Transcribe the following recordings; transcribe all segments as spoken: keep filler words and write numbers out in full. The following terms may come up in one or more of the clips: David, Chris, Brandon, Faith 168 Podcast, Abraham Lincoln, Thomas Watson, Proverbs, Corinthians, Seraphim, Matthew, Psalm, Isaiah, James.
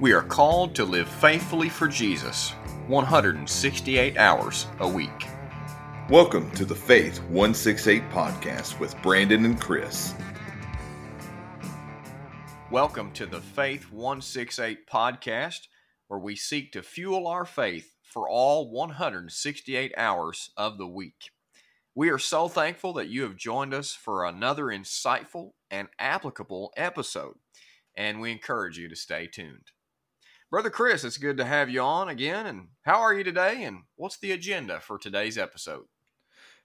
We are called to live faithfully for Jesus, one hundred sixty-eight hours a week. Welcome to the Faith one sixty-eight Podcast with Brandon and Chris. Welcome to the Faith one sixty-eight Podcast, where we seek to fuel our faith for all one hundred sixty-eight hours of the week. We are so thankful that you have joined us for another insightful and applicable episode, and we encourage you to stay tuned. Brother Chris, it's good to have you on again, and how are you today, and what's the agenda for today's episode?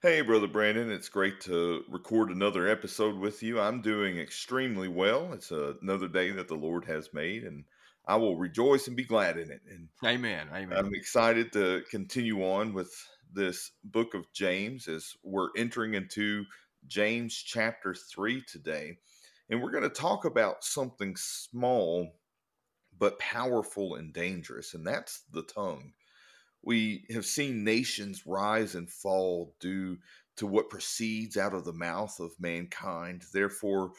Hey, Brother Brandon, it's great to record another episode with you. I'm doing extremely well. It's another day that the Lord has made, and I will rejoice and be glad in it. And amen, amen. I'm excited to continue on with this book of James as we're entering into James chapter three today. And we're going to talk about something small but powerful and dangerous, and that's the tongue. We have seen nations rise and fall due to what proceeds out of the mouth of mankind. Therefore,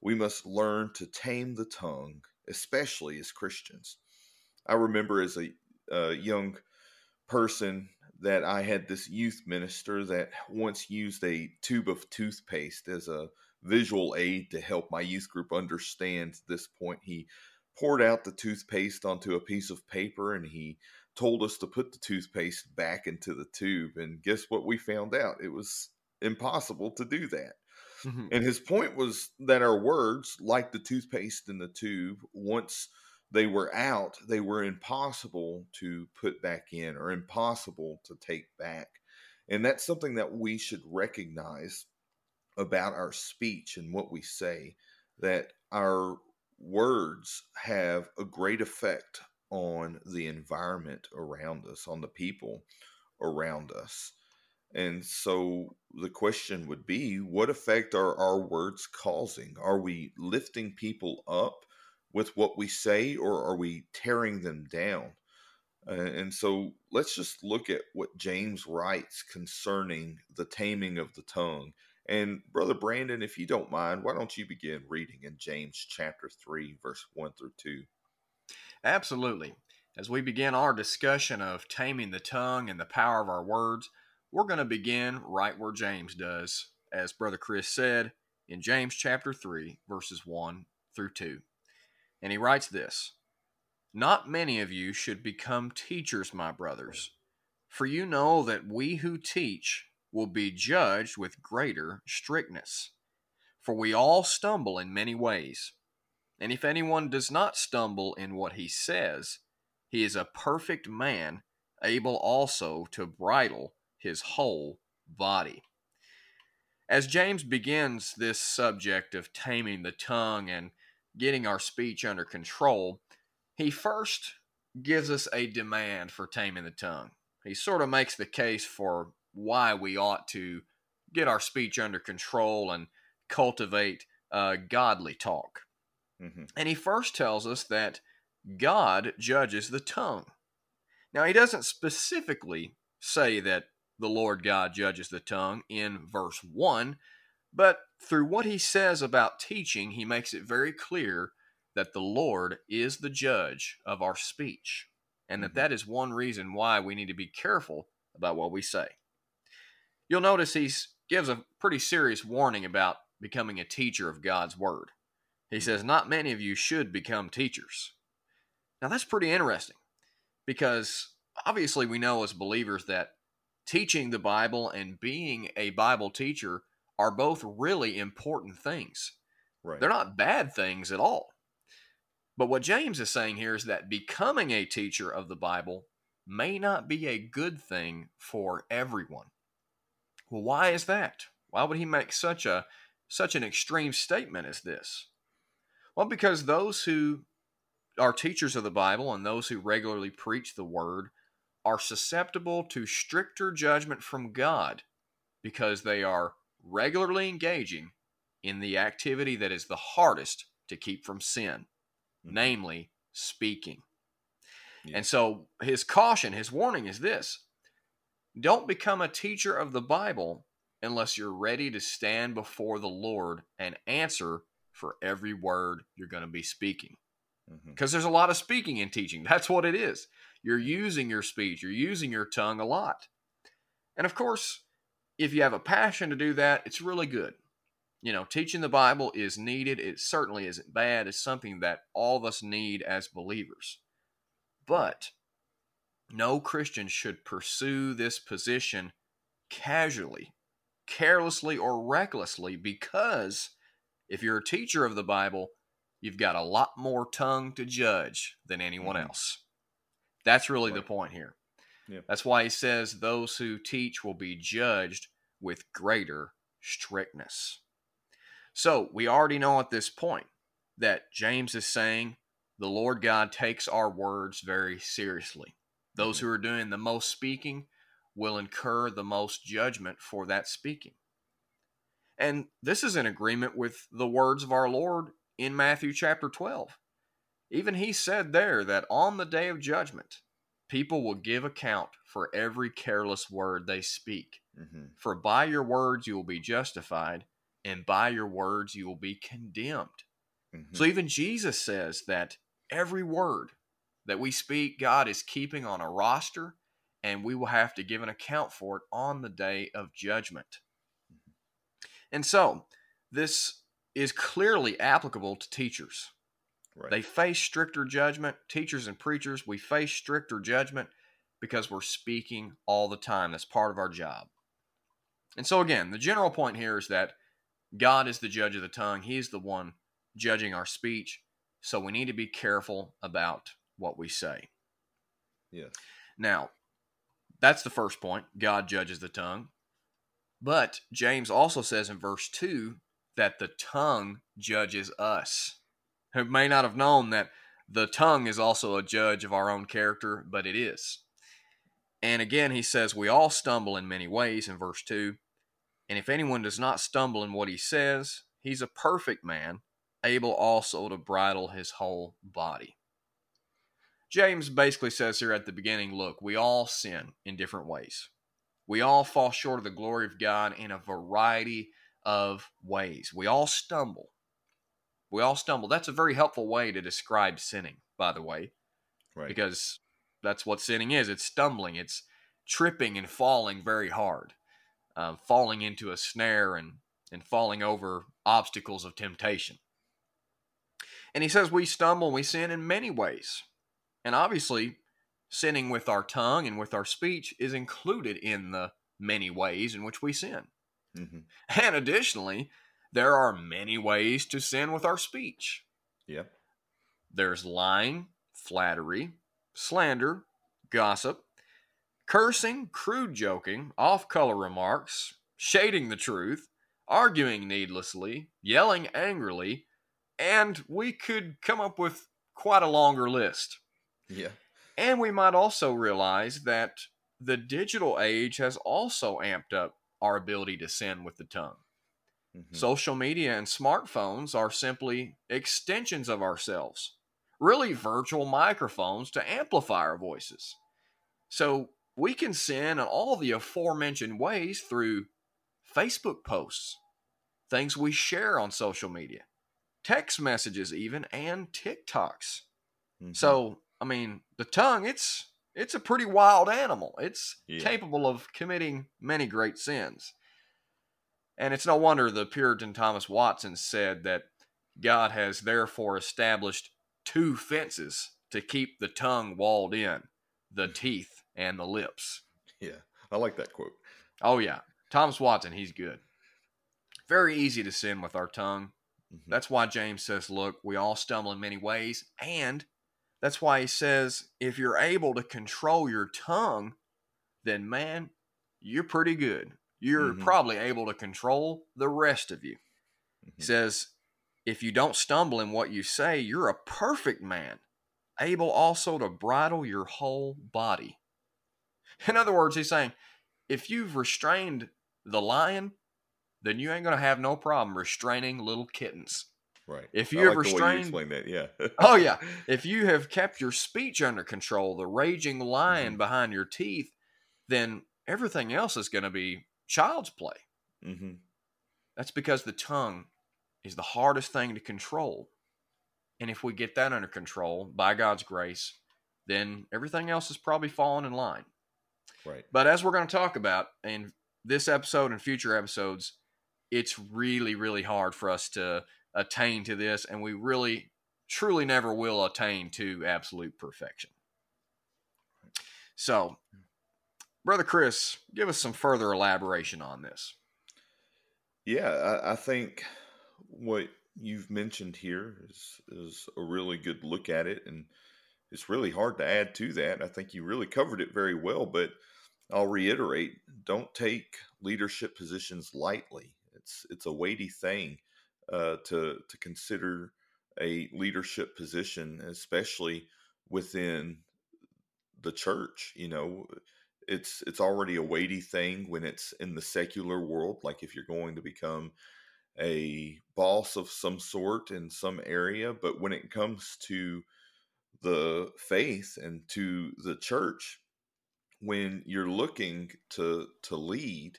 we must learn to tame the tongue, especially as Christians. I remember as a, a young person that I had this youth minister that once used a tube of toothpaste as a visual aid to help my youth group understand this point. He poured out the toothpaste onto a piece of paper, and he told us to put the toothpaste back into the tube. And guess what we found out? It was impossible to do that. Mm-hmm. And his point was that our words, like the toothpaste in the tube, once they were out, they were impossible to put back in or impossible to take back. And that's something that we should recognize about our speech and what we say, that our words have a great effect on the environment around us, on the people around us. And so the question would be, what effect are our words causing? Are we lifting people up with what we say, or are we tearing them down? Uh, and so let's just look at what James writes concerning the taming of the tongue. And Brother Brandon, if you don't mind, why don't you begin reading in James chapter three, verse one through two? Absolutely. As we begin our discussion of taming the tongue and the power of our words, we're going to begin right where James does, as Brother Chris said, in James chapter three, verses one through two. And he writes this, "Not many of you should become teachers, my brothers, for you know that we who teach will be judged with greater strictness. For we all stumble in many ways. And if anyone does not stumble in what he says, he is a perfect man, able also to bridle his whole body." As James begins this subject of taming the tongue and getting our speech under control, he first gives us a demand for taming the tongue. He sort of makes the case for why we ought to get our speech under control and cultivate uh, godly talk. Mm-hmm. And he first tells us that God judges the tongue. Now, he doesn't specifically say that the Lord God judges the tongue in verse one, but through what he says about teaching, he makes it very clear that the Lord is the judge of our speech, and mm-hmm. that that is one reason why we need to be careful about what we say. You'll notice he gives a pretty serious warning about becoming a teacher of God's Word. He says, "Not many of you should become teachers." Now, that's pretty interesting, because obviously we know as believers that teaching the Bible and being a Bible teacher are both really important things. Right. They're not bad things at all. But what James is saying here is that becoming a teacher of the Bible may not be a good thing for everyone. Well, why is that? Why would he make such a such an extreme statement as this? Well, because those who are teachers of the Bible and those who regularly preach the Word are susceptible to stricter judgment from God because they are regularly engaging in the activity that is the hardest to keep from sin, mm-hmm. namely speaking. Yeah. And so his caution, his warning is this: don't become a teacher of the Bible unless you're ready to stand before the Lord and answer for every word you're going to be speaking. because mm-hmm. there's a lot of speaking and teaching. That's what it is. You're using your speech. You're using your tongue a lot. And of course, if you have a passion to do that, it's really good. You know, teaching the Bible is needed. It certainly isn't bad. It's something that all of us need as believers. But no Christian should pursue this position casually, carelessly, or recklessly, because if you're a teacher of the Bible, you've got a lot more tongue to judge than anyone mm-hmm. else. That's really the point here. Yep. That's why he says those who teach will be judged with greater strictness. So we already know at this point that James is saying the Lord God takes our words very seriously. Those mm-hmm. who are doing the most speaking will incur the most judgment for that speaking. And this is in agreement with the words of our Lord in Matthew chapter twelve. Even he said there that on the day of judgment, people will give account for every careless word they speak. Mm-hmm. For by your words you will be justified, and by your words you will be condemned. Mm-hmm. So even Jesus says that every word that we speak, God is keeping on a roster, and we will have to give an account for it on the day of judgment. Mm-hmm. And so, this is clearly applicable to teachers. Right. They face stricter judgment. Teachers and preachers, we face stricter judgment because we're speaking all the time. That's part of our job. And so again, the general point here is that God is the judge of the tongue. He is the one judging our speech. So we need to be careful about what we say. Yeah. Now, that's the first point. God judges the tongue. But James also says in verse two that the tongue judges us. Who may not have known that the tongue is also a judge of our own character, but it is. And again, he says, we all stumble in many ways in verse two. And if anyone does not stumble in what he says, he's a perfect man, able also to bridle his whole body. James basically says here at the beginning, look, we all sin in different ways. We all fall short of the glory of God in a variety of ways. We all stumble. We all stumble. That's a very helpful way to describe sinning, by the way, right? Because that's what sinning is. It's stumbling. It's tripping and falling very hard, uh, falling into a snare and, and falling over obstacles of temptation. And he says we stumble and we sin in many ways. And obviously, sinning with our tongue and with our speech is included in the many ways in which we sin. Mm-hmm. And additionally, there are many ways to sin with our speech. Yep. There's lying, flattery, slander, gossip, cursing, crude joking, off-color remarks, shading the truth, arguing needlessly, yelling angrily, and we could come up with quite a longer list. Yeah. And we might also realize that the digital age has also amped up our ability to sin with the tongue. Mm-hmm. Social media and smartphones are simply extensions of ourselves, really virtual microphones to amplify our voices. So we can sin in all the aforementioned ways through Facebook posts, things we share on social media, text messages even, and TikToks. Mm-hmm. So, I mean, the tongue, it's it's a pretty wild animal. It's yeah. capable of committing many great sins. And it's no wonder the Puritan Thomas Watson said that God has therefore established two fences to keep the tongue walled in, the teeth and the lips. Yeah, I like that quote. Oh yeah, Thomas Watson, he's good. Very easy to sin with our tongue. Mm-hmm. That's why James says, look, we all stumble in many ways. And that's why he says, if you're able to control your tongue, then man, you're pretty good. You're mm-hmm. probably able to control the rest of you. Mm-hmm. He says, if you don't stumble in what you say, you're a perfect man, able also to bridle your whole body. In other words, he's saying, if you've restrained the lion, then you ain't going to have no problem restraining little kittens. Right. If you I have like restrained, the way you explain that, yeah. oh yeah. If you have kept your speech under control, the raging lion mm-hmm. behind your teeth, then everything else is going to be child's play. Mm-hmm. That's because the tongue is the hardest thing to control. And if we get that under control by God's grace, then everything else is probably falling in line. Right. But as we're going to talk about in this episode and future episodes, it's really, really hard for us to attain to this. And we really, truly never will attain to absolute perfection. So, Brother Chris, give us some further elaboration on this. Yeah, I, I think what you've mentioned here is, is a really good look at it. And it's really hard to add to that. I think you really covered it very well, but I'll reiterate, don't take leadership positions lightly. It's it's a weighty thing uh, to, to consider a leadership position, especially within the church. You know, it's it's already a weighty thing when it's in the secular world, like if you're going to become a boss of some sort in some area. But when it comes to the faith and to the church, when you're looking to to lead,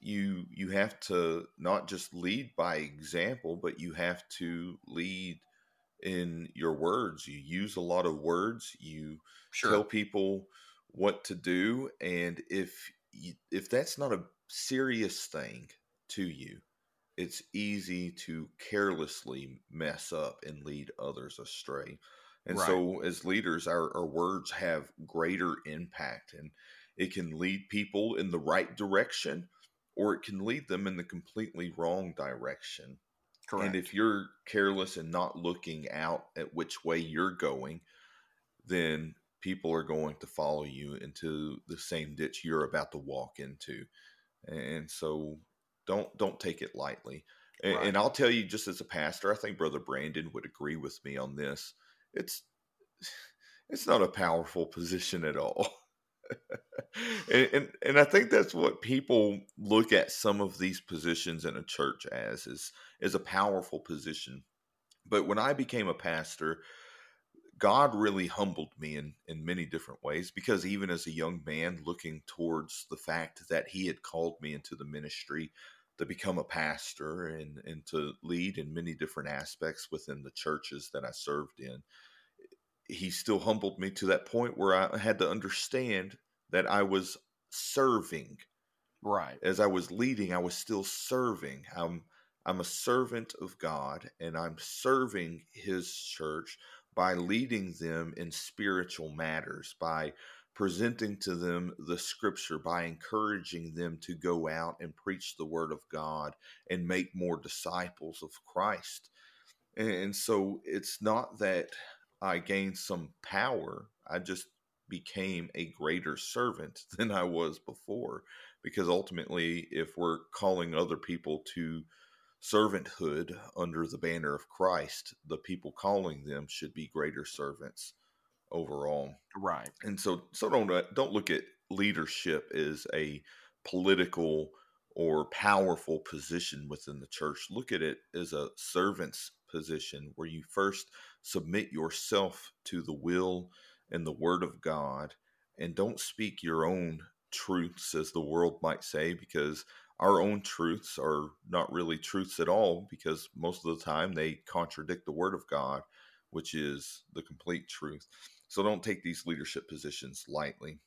you you have to not just lead by example, but you have to lead in your words. You use a lot of words. You sure. tell people what to do, and if you, if that's not a serious thing to you, it's easy to carelessly mess up and lead others astray. And right. so as leaders, our, our words have greater impact, and it can lead people in the right direction, or it can lead them in the completely wrong direction. Correct. And if you're careless and not looking out at which way you're going, then people are going to follow you into the same ditch you're about to walk into. And so don't, don't take it lightly. Right. And, and I'll tell you, just as a pastor, I think Brother Brandon would agree with me on this. It's it's not a powerful position at all. and, and and I think that's what people look at some of these positions in a church as, is, is a powerful position. But when I became a pastor, God really humbled me in, in many different ways, because even as a young man looking towards the fact that he had called me into the ministry to become a pastor and, and to lead in many different aspects within the churches that I served in, he still humbled me to that point where I had to understand that I was serving. Right. As I was leading, I was still serving. I'm, I'm a servant of God, and I'm serving His church by leading them in spiritual matters, by presenting to them the scripture, by encouraging them to go out and preach the word of God and make more disciples of Christ. And so it's not that I gained some power. I just became a greater servant than I was before, because ultimately, if we're calling other people to servanthood under the banner of Christ, the people calling them should be greater servants overall. Right. And so, so don't, don't look at leadership as a political or powerful position within the church. Look at it as a servant's position, where you first submit yourself to the will and the word of God, and don't speak your own truths, as the world might say, because our own truths are not really truths at all, because most of the time they contradict the word of God, which is the complete truth. So don't take these leadership positions lightly.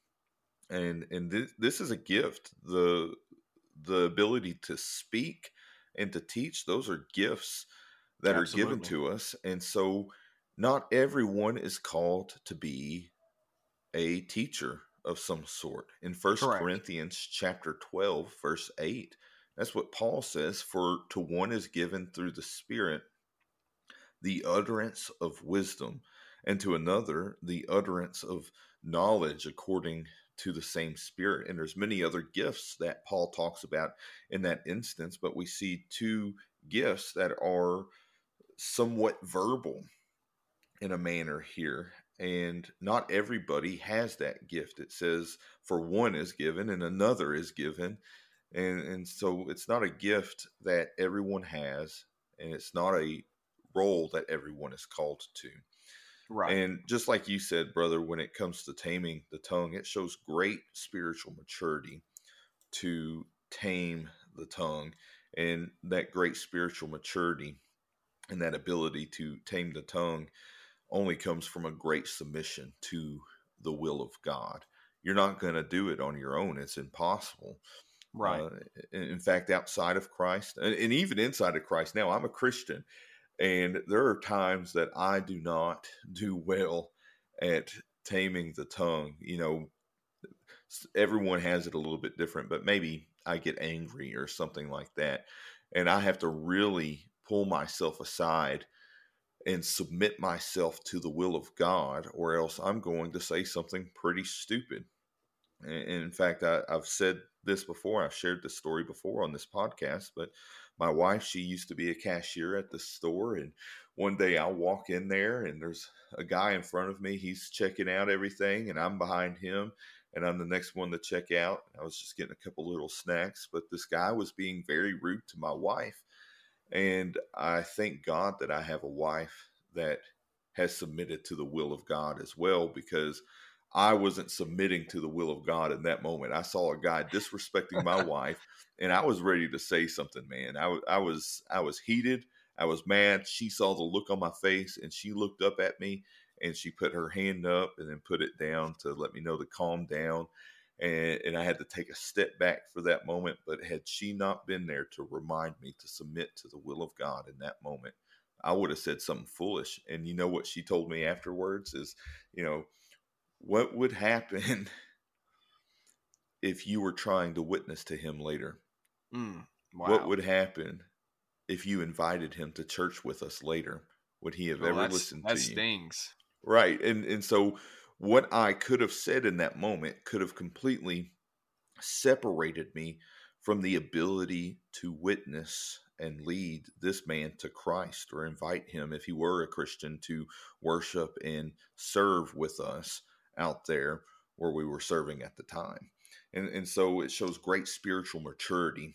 And and th- this is a gift. The the ability to speak and to teach, those are gifts that Absolutely. Are given to us. And so not everyone is called to be a teacher of some sort. In First Correct. Corinthians chapter twelve, verse eight, that's what Paul says, for to one is given through the Spirit the utterance of wisdom, and to another the utterance of knowledge according to the same Spirit. And there's many other gifts that Paul talks about in that instance, but we see two gifts that are somewhat verbal in a manner here. And not everybody has that gift. It says, for one is given and another is given. And, and so it's not a gift that everyone has, and it's not a role that everyone is called to. Right. And just like you said, brother, when it comes to taming the tongue, it shows great spiritual maturity to tame the tongue. And that great spiritual maturity and that ability to tame the tongue only comes from a great submission to the will of God. You're not going to do it on your own. It's impossible. Right. Uh, in fact, outside of Christ, and even inside of Christ, now I'm a Christian, and there are times that I do not do well at taming the tongue. You know, everyone has it a little bit different, but maybe I get angry or something like that, and I have to really pull myself aside and submit myself to the will of God, or else I'm going to say something pretty stupid. And in fact, I, I've said this before. I've shared this story before on this podcast, but my wife, she used to be a cashier at the store. And one day I'll walk in there and there's a guy in front of me. He's checking out everything and I'm behind him and I'm the next one to check out. I was just getting a couple little snacks, but this guy was being very rude to my wife. And I thank God that I have a wife that has submitted to the will of God as well, because I wasn't submitting to the will of God in that moment. I saw a guy disrespecting my wife, and I was ready to say something, man. I, I was I was heated. I was mad. She saw the look on my face, and she looked up at me, and she put her hand up and then put it down to let me know to calm down. And, and I had to take a step back for that moment. But had she not been there to remind me to submit to the will of God in that moment, I would have said something foolish. And you know what she told me afterwards is, you know, what would happen if you were trying to witness to him later? Mm, wow. What would happen if you invited him to church with us later? Would he have well, ever listened to you? That stings. Right. And, and so what I could have said in that moment could have completely separated me from the ability to witness and lead this man to Christ, or invite him, if he were a Christian, to worship and serve with us out there where we were serving at the time. And and so it shows great spiritual maturity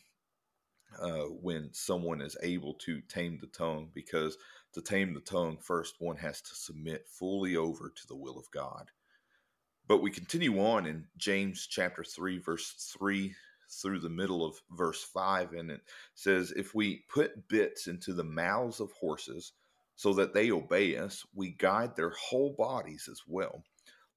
uh, when someone is able to tame the tongue, because to tame the tongue, first one has to submit fully over to the will of God. But we continue on in James chapter three, verse three through the middle of verse five, and it says, if we put bits into the mouths of horses so that they obey us, we guide their whole bodies as well.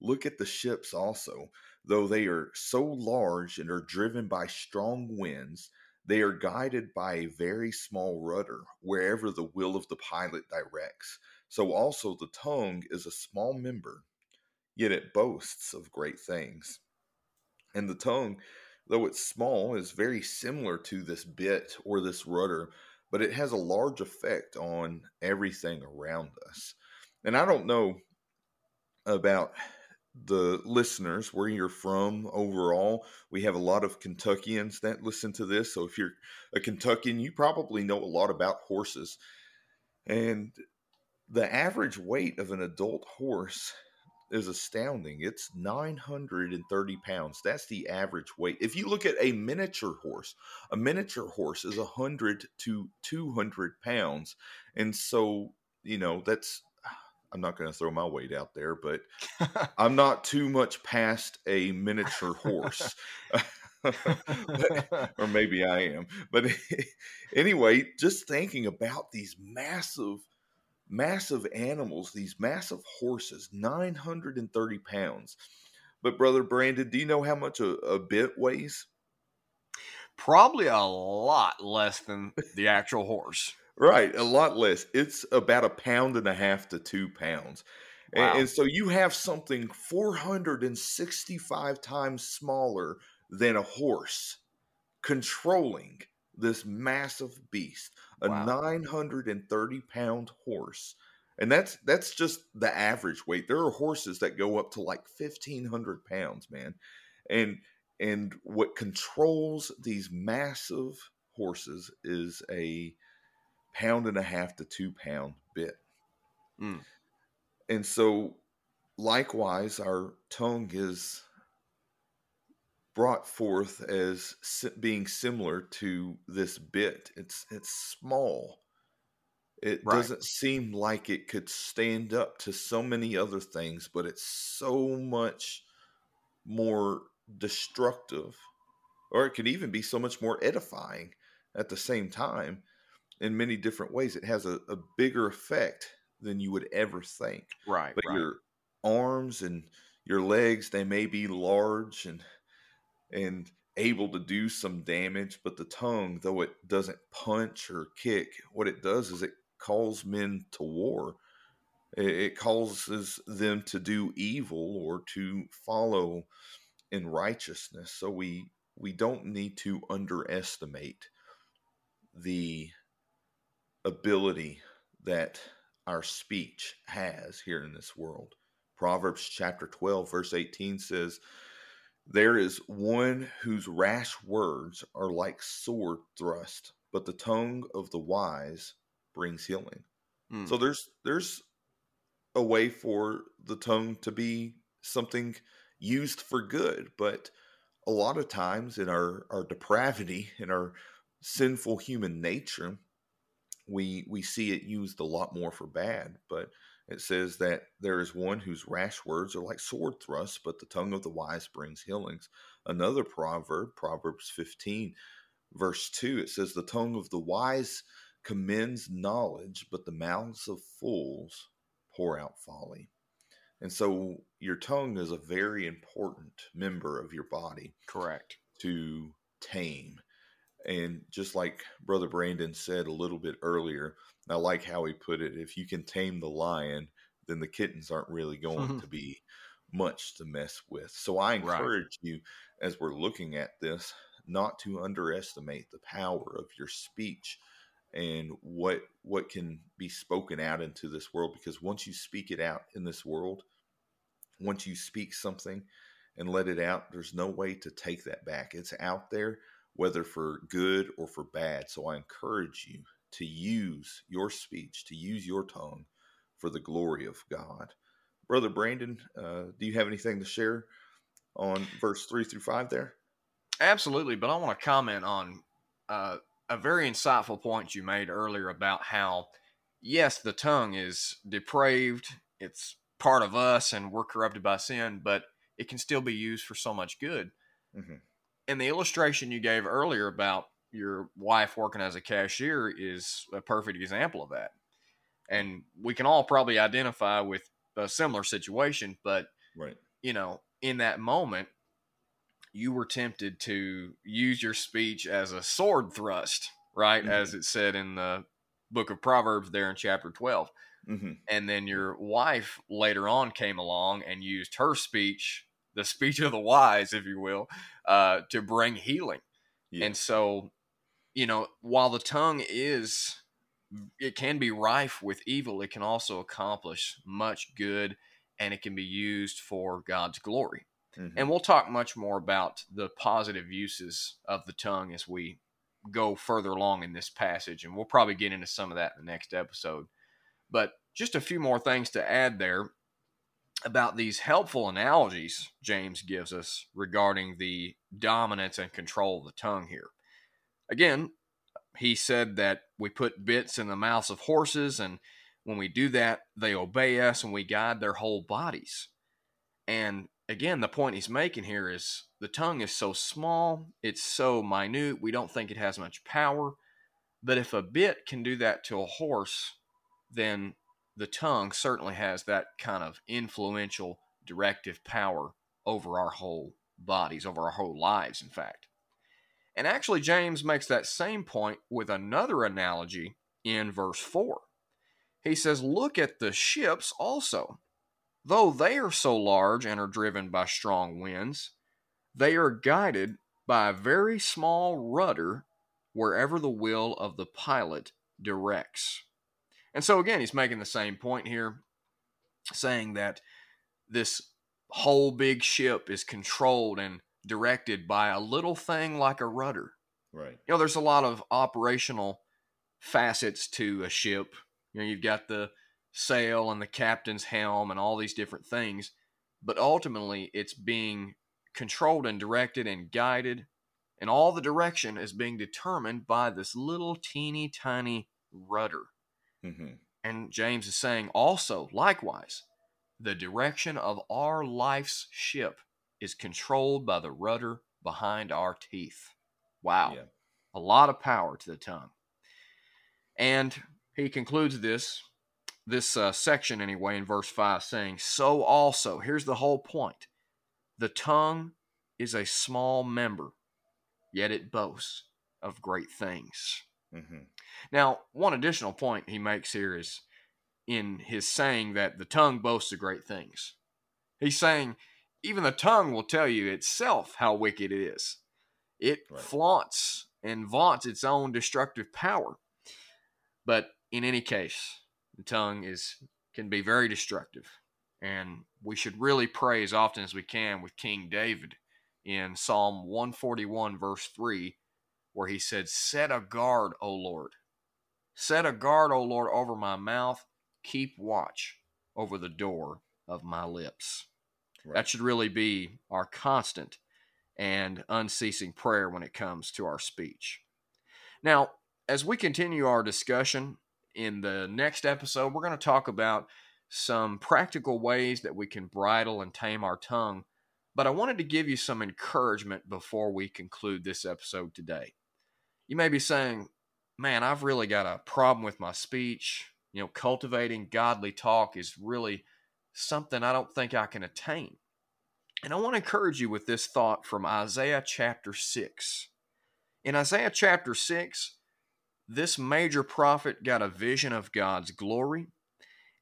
Look at the ships also, though they are so large and are driven by strong winds, they are guided by a very small rudder, wherever the will of the pilot directs. So also the tongue is a small member, yet it boasts of great things. And the tongue, though it's small, is very similar to this bit or this rudder, but it has a large effect on everything around us. And I don't know about the listeners, where you're from overall. We have a lot of Kentuckians that listen to this. So if you're a Kentuckian, you probably know a lot about horses. And the average weight of an adult horse is astounding. It's nine hundred thirty pounds. That's the average weight. If you look at a miniature horse, a miniature horse is one hundred to two hundred pounds. And so, you know, that's, I'm not going to throw my weight out there, but I'm not too much past a miniature horse, but, or maybe I am. But anyway, just thinking about these massive, massive animals, these massive horses, nine hundred thirty pounds. But Brother Brandon, do you know how much a, a bit weighs? Probably a lot less than the actual horse. Right, a lot less. It's about a pound and a half to two pounds. Wow. And, and so you have something four hundred sixty-five times smaller than a horse controlling this massive beast, a wow. nine hundred thirty pound horse. And that's that's just the average weight. There are horses that go up to like fifteen hundred pounds, man. And and what controls these massive horses is a pound and a half to two pound bit. Mm. And so likewise, our tongue is brought forth as being similar to this bit. It's, it's small. It right. doesn't seem like it could stand up to so many other things, but it's so much more destructive, or it could even be so much more edifying at the same time. in many different ways. It has a, a bigger effect than you would ever think. Right. But right. your arms and your legs, they may be large and and able to do some damage, but the tongue, though it doesn't punch or kick, what it does is it calls men to war. It causes them to do evil or to follow in righteousness. So we we don't need to underestimate the ability that our speech has here in this world. Proverbs chapter twelve, verse eighteen says, "There is one whose rash words are like sword thrust, but the tongue of the wise brings healing." Mm. So there's there's a way for the tongue to be something used for good, but a lot of times in our, our depravity, in our sinful human nature, we we see it used a lot more for bad. But it says that there is one whose rash words are like sword thrusts, but the tongue of the wise brings healings. Another proverb, Proverbs fifteen, verse two, it says, "The tongue of the wise commends knowledge, but the mouths of fools pour out folly." And so your tongue is a very important member of your body. Correct. To tame. And just like Brother Brandon said a little bit earlier, I like how he put it, if you can tame the lion, then the kittens aren't really going to be much to mess with. So I encourage right. you, as we're looking at this, not to underestimate the power of your speech and what what can be spoken out into this world. Because once you speak it out in this world, once you speak something and let it out, there's no way to take that back. It's out there, whether for good or for bad. So I encourage you to use your speech, to use your tongue for the glory of God. Brother Brandon, uh, do you have anything to share on verse three through five there? Absolutely, but I want to comment on uh, a very insightful point you made earlier about how, yes, the tongue is depraved, it's part of us and we're corrupted by sin, but it can still be used for so much good. Mm-hmm. And the illustration you gave earlier about your wife working as a cashier is a perfect example of that. And we can all probably identify with a similar situation, but right. you know, in that moment, you were tempted to use your speech as a sword thrust, right? Mm-hmm. As it said in the book of Proverbs there in chapter twelve. Mm-hmm. And then your wife later on came along and used her speech, the speech of the wise, if you will, uh, to bring healing. Yeah. And so, you know, while the tongue is, it can be rife with evil, it can also accomplish much good, and it can be used for God's glory. Mm-hmm. And we'll talk much more about the positive uses of the tongue as we go further along in this passage. And we'll probably get into some of that in the next episode. But just a few more things to add there about these helpful analogies James gives us regarding the dominance and control of the tongue here. Again, he said that we put bits in the mouths of horses, and when we do that, they obey us and we guide their whole bodies. And again, the point he's making here is the tongue is so small, it's so minute, we don't think it has much power. But if a bit can do that to a horse, then the tongue certainly has that kind of influential, directive power over our whole bodies, over our whole lives, in fact. And actually, James makes that same point with another analogy in verse four. He says, "Look at the ships also. Though they are so large and are driven by strong winds, they are guided by a very small rudder wherever the will of the pilot directs." And so again, he's making the same point here, saying that this whole big ship is controlled and directed by a little thing like a rudder. Right. You know, there's a lot of operational facets to a ship. You know, you've got the sail and the captain's helm and all these different things, but ultimately it's being controlled and directed and guided, and all the direction is being determined by this little teeny tiny rudder. Mm-hmm. And James is saying also, likewise, the direction of our life's ship is controlled by the rudder behind our teeth. Wow. Yeah. A lot of power to the tongue. And he concludes this, this uh, section anyway, in verse five, saying, so also, here's the whole point, the tongue is a small member, yet it boasts of great things. Mm-hmm. Now, one additional point he makes here is in his saying that the tongue boasts of great things. He's saying even the tongue will tell you itself how wicked it is. It right. flaunts and vaunts its own destructive power. But in any case, the tongue is can be very destructive. And we should really pray as often as we can with King David in Psalm one forty-one, verse three, where he said, set a guard, O Lord. Set a guard, O Lord, over my mouth. Keep watch over the door of my lips. Right. That should really be our constant and unceasing prayer when it comes to our speech. Now, as we continue our discussion in the next episode, we're going to talk about some practical ways that we can bridle and tame our tongue. But I wanted to give you some encouragement before we conclude this episode today. You may be saying, man, I've really got a problem with my speech. You know, cultivating godly talk is really something I don't think I can attain. And I want to encourage you with this thought from Isaiah chapter six. In Isaiah chapter six, this major prophet got a vision of God's glory.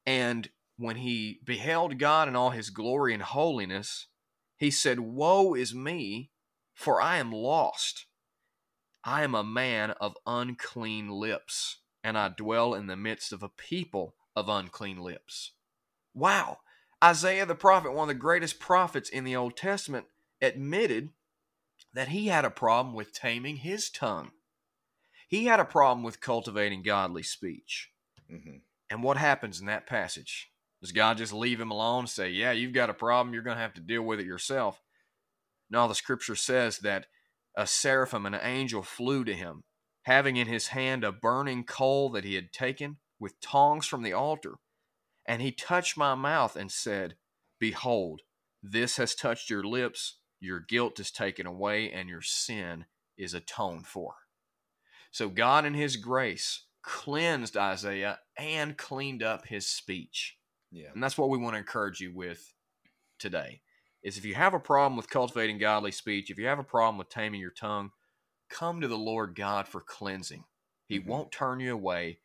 And when he beheld God in all his glory and holiness, he said, woe is me, for I am lost. I am a man of unclean lips, and I dwell in the midst of a people of unclean lips. Wow! Isaiah the prophet, one of the greatest prophets in the Old Testament, admitted that he had a problem with taming his tongue. He had a problem with cultivating godly speech. Mm-hmm. And what happens in that passage? Does God just leave him alone and say, yeah, you've got a problem, you're going to have to deal with it yourself? No, the scripture says that a seraphim, an angel, flew to him, having in his hand a burning coal that he had taken with tongs from the altar. And he touched my mouth and said, behold, this has touched your lips, your guilt is taken away, and your sin is atoned for. So God in his grace cleansed Isaiah and cleaned up his speech. Yeah. And that's what we want to encourage you with today, is if you have a problem with cultivating godly speech, if you have a problem with taming your tongue, come to the Lord God for cleansing. He mm-hmm. won't turn you away,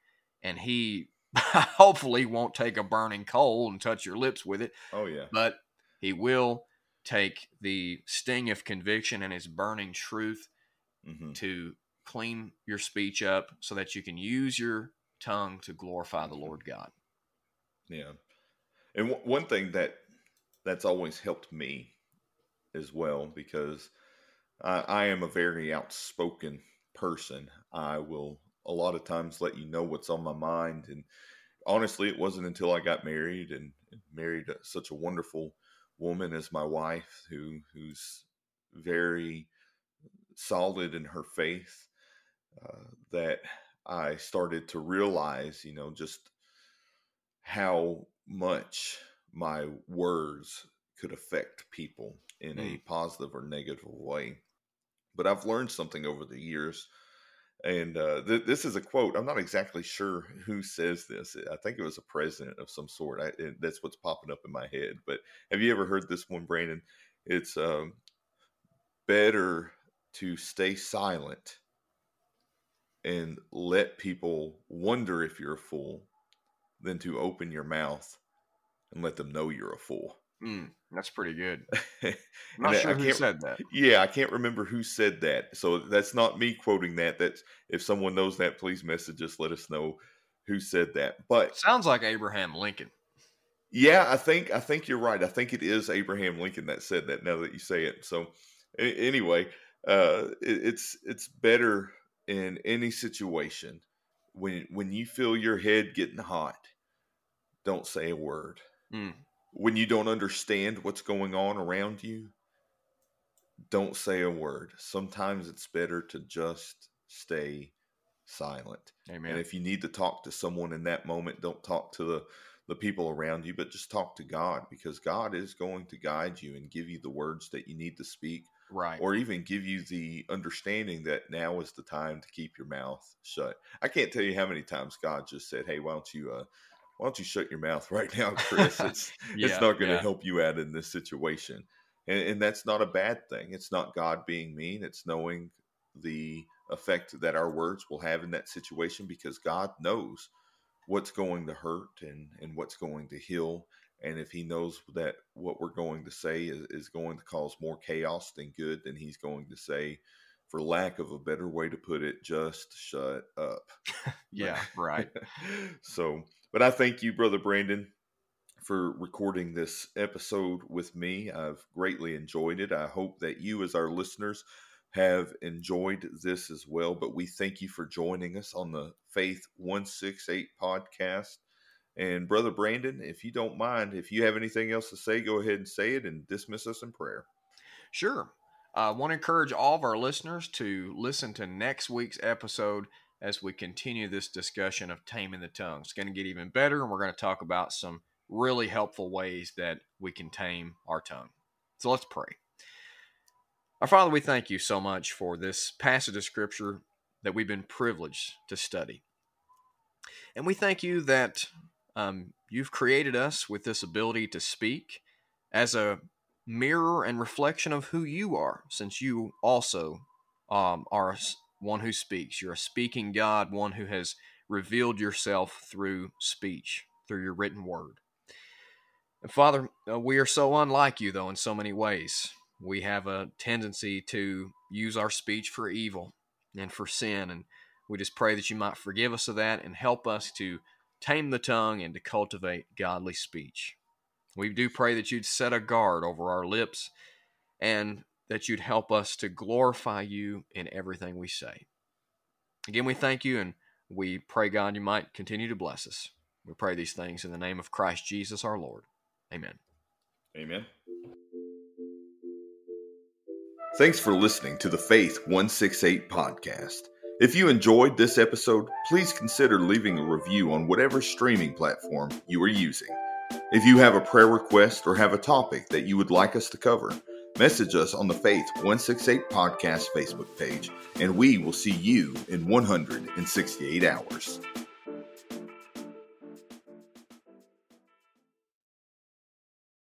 and he hopefully won't take a burning coal and touch your lips with it. Oh, yeah. But he will take the sting of conviction and his burning truth mm-hmm. to clean your speech up so that you can use your tongue to glorify the Lord God. Yeah. And w- one thing that that's always helped me as well, because I, I am a very outspoken person. I will a lot of times let you know what's on my mind. And honestly, it wasn't until I got married and married such a wonderful woman as my wife, who who's very solid in her faith, uh, that I started to realize, you know, just how much my words could affect people in mm. a positive or negative way. But I've learned something over the years. And uh, th- this is a quote. I'm not exactly sure who says this. I think it was a president of some sort. I, it, that's what's popping up in my head. But have you ever heard this one, Brandon? It's um, better to stay silent and let people wonder if you're a fool than to open your mouth and let them know you're a fool. Mm, that's pretty good. I'm not sure I who said that. Yeah, I can't remember who said that. So that's not me quoting that. That's, if someone knows that, please message us. Let us know who said that. But sounds like Abraham Lincoln. Yeah, I think I think you're right. I think it is Abraham Lincoln that said that, now that you say it. So anyway, uh, it's it's better in any situation. When when you feel your head getting hot, don't say a word. Mm. When you don't understand what's going on around you, don't say a word. Sometimes it's better to just stay silent. Amen. And if you need to talk to someone in that moment, don't talk to the, the people around you, but just talk to God, because God is going to guide you and give you the words that you need to speak Right. Or even give you the understanding that now is the time to keep your mouth shut. I can't tell you how many times God just said, hey, why don't you, uh, why don't you shut your mouth right now, Chris? It's yeah, it's not going to yeah. help you out in this situation. And, and that's not a bad thing. It's not God being mean. It's knowing the effect that our words will have in that situation, because God knows what's going to hurt and, and what's going to heal. And if he knows that what we're going to say is, is going to cause more chaos than good, then he's going to say, for lack of a better way to put it, just shut up. Yeah, right. So, but I thank you, Brother Brandon, for recording this episode with me. I've greatly enjoyed it. I hope that you, as our listeners, have enjoyed this as well. But we thank you for joining us on the Faith one sixty-eight podcast. And Brother Brandon, if you don't mind, if you have anything else to say, go ahead and say it and dismiss us in prayer. Sure. I uh, want to encourage all of our listeners to listen to next week's episode as we continue this discussion of taming the tongue. It's going to get even better, and we're going to talk about some really helpful ways that we can tame our tongue. So let's pray. Our Father, we thank you so much for this passage of Scripture that we've been privileged to study. And we thank you that Um, you've created us with this ability to speak as a mirror and reflection of who you are, since you also um, are one who speaks. You're a speaking God, one who has revealed yourself through speech, through your written word. And Father, uh, we are so unlike you, though, in so many ways. We have a tendency to use our speech for evil and for sin, and we just pray that you might forgive us of that and help us to tame the tongue and to cultivate godly speech. We do pray that you'd set a guard over our lips and that you'd help us to glorify you in everything we say. Again, we thank you, and we pray, God, you might continue to bless us. We pray these things in the name of Christ Jesus, our Lord. Amen. Amen. Thanks for listening to the Faith one sixty-eight podcast. If you enjoyed this episode, please consider leaving a review on whatever streaming platform you are using. If you have a prayer request or have a topic that you would like us to cover, message us on the Faith one sixty-eight Podcast Facebook page, and we will see you in one hundred sixty-eight hours.